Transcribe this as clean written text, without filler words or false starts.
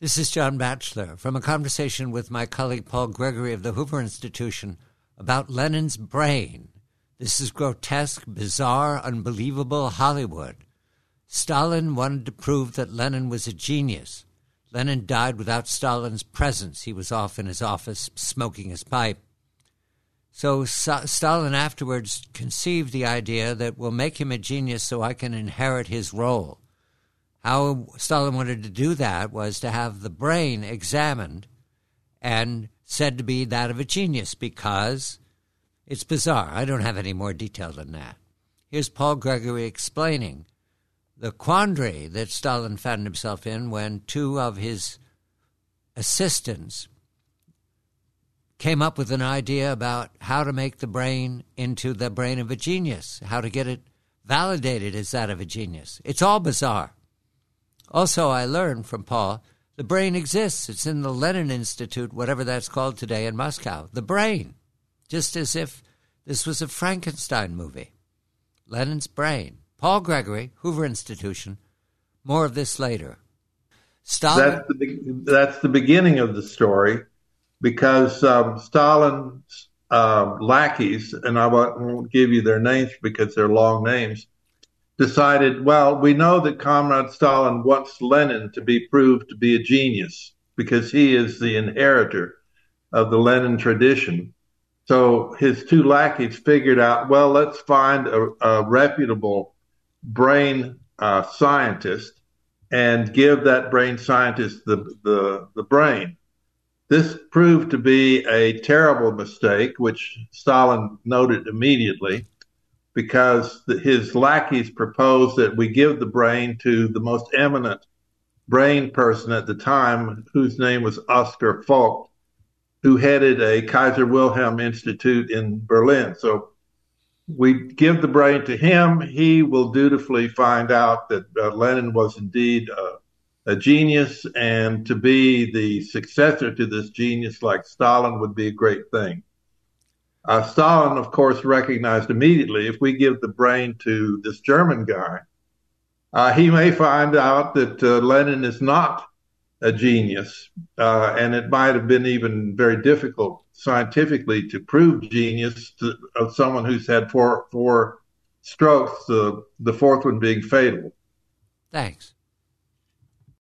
This is John Batchelor from a conversation with my colleague Paul Gregory of the Hoover Institution about Lenin's brain. This is grotesque, bizarre, unbelievable Hollywood. Stalin wanted to prove that Lenin was a genius. Lenin died without Stalin's presence. He was off in his office smoking his pipe. So Stalin afterwards conceived the idea that we'll make him a genius so I can inherit his role. How Stalin wanted to do that was to have the brain examined and said to be that of a genius because it's bizarre. I don't have any more detail than that. Here's Paul Gregory explaining the quandary that Stalin found himself in when two of his assistants came up with an idea about how to make the brain into the brain of a genius, how to get it validated as that of a genius. It's all bizarre. Also, I learned from Paul, the brain exists. It's in the Lenin Institute, whatever that's called today in Moscow. The brain, just as if this was a Frankenstein movie. Lenin's brain. Paul Gregory, Hoover Institution. More of this later. Stalin. That's the beginning of the story, because Stalin's lackeys, and I won't give you their names because they're long names, decided, well, we know that Comrade Stalin wants Lenin to be proved to be a genius because he is the inheritor of the Lenin tradition. So his two lackeys figured out, well, let's find a reputable brain scientist and give that brain scientist the brain. This proved to be a terrible mistake, which Stalin noted immediately, because his lackeys proposed that we give the brain to the most eminent brain person at the time, whose name was Oskar Falk, who headed a Kaiser Wilhelm Institute in Berlin. So we give the brain to him. He will dutifully find out that Lenin was indeed a genius, and to be the successor to this genius like Stalin would be a great thing. Stalin, of course, recognized immediately, if we give the brain to this German guy, he may find out that Lenin is not a genius, and it might have been even very difficult scientifically to prove genius of someone who's had four strokes, the fourth one being fatal. Thanks.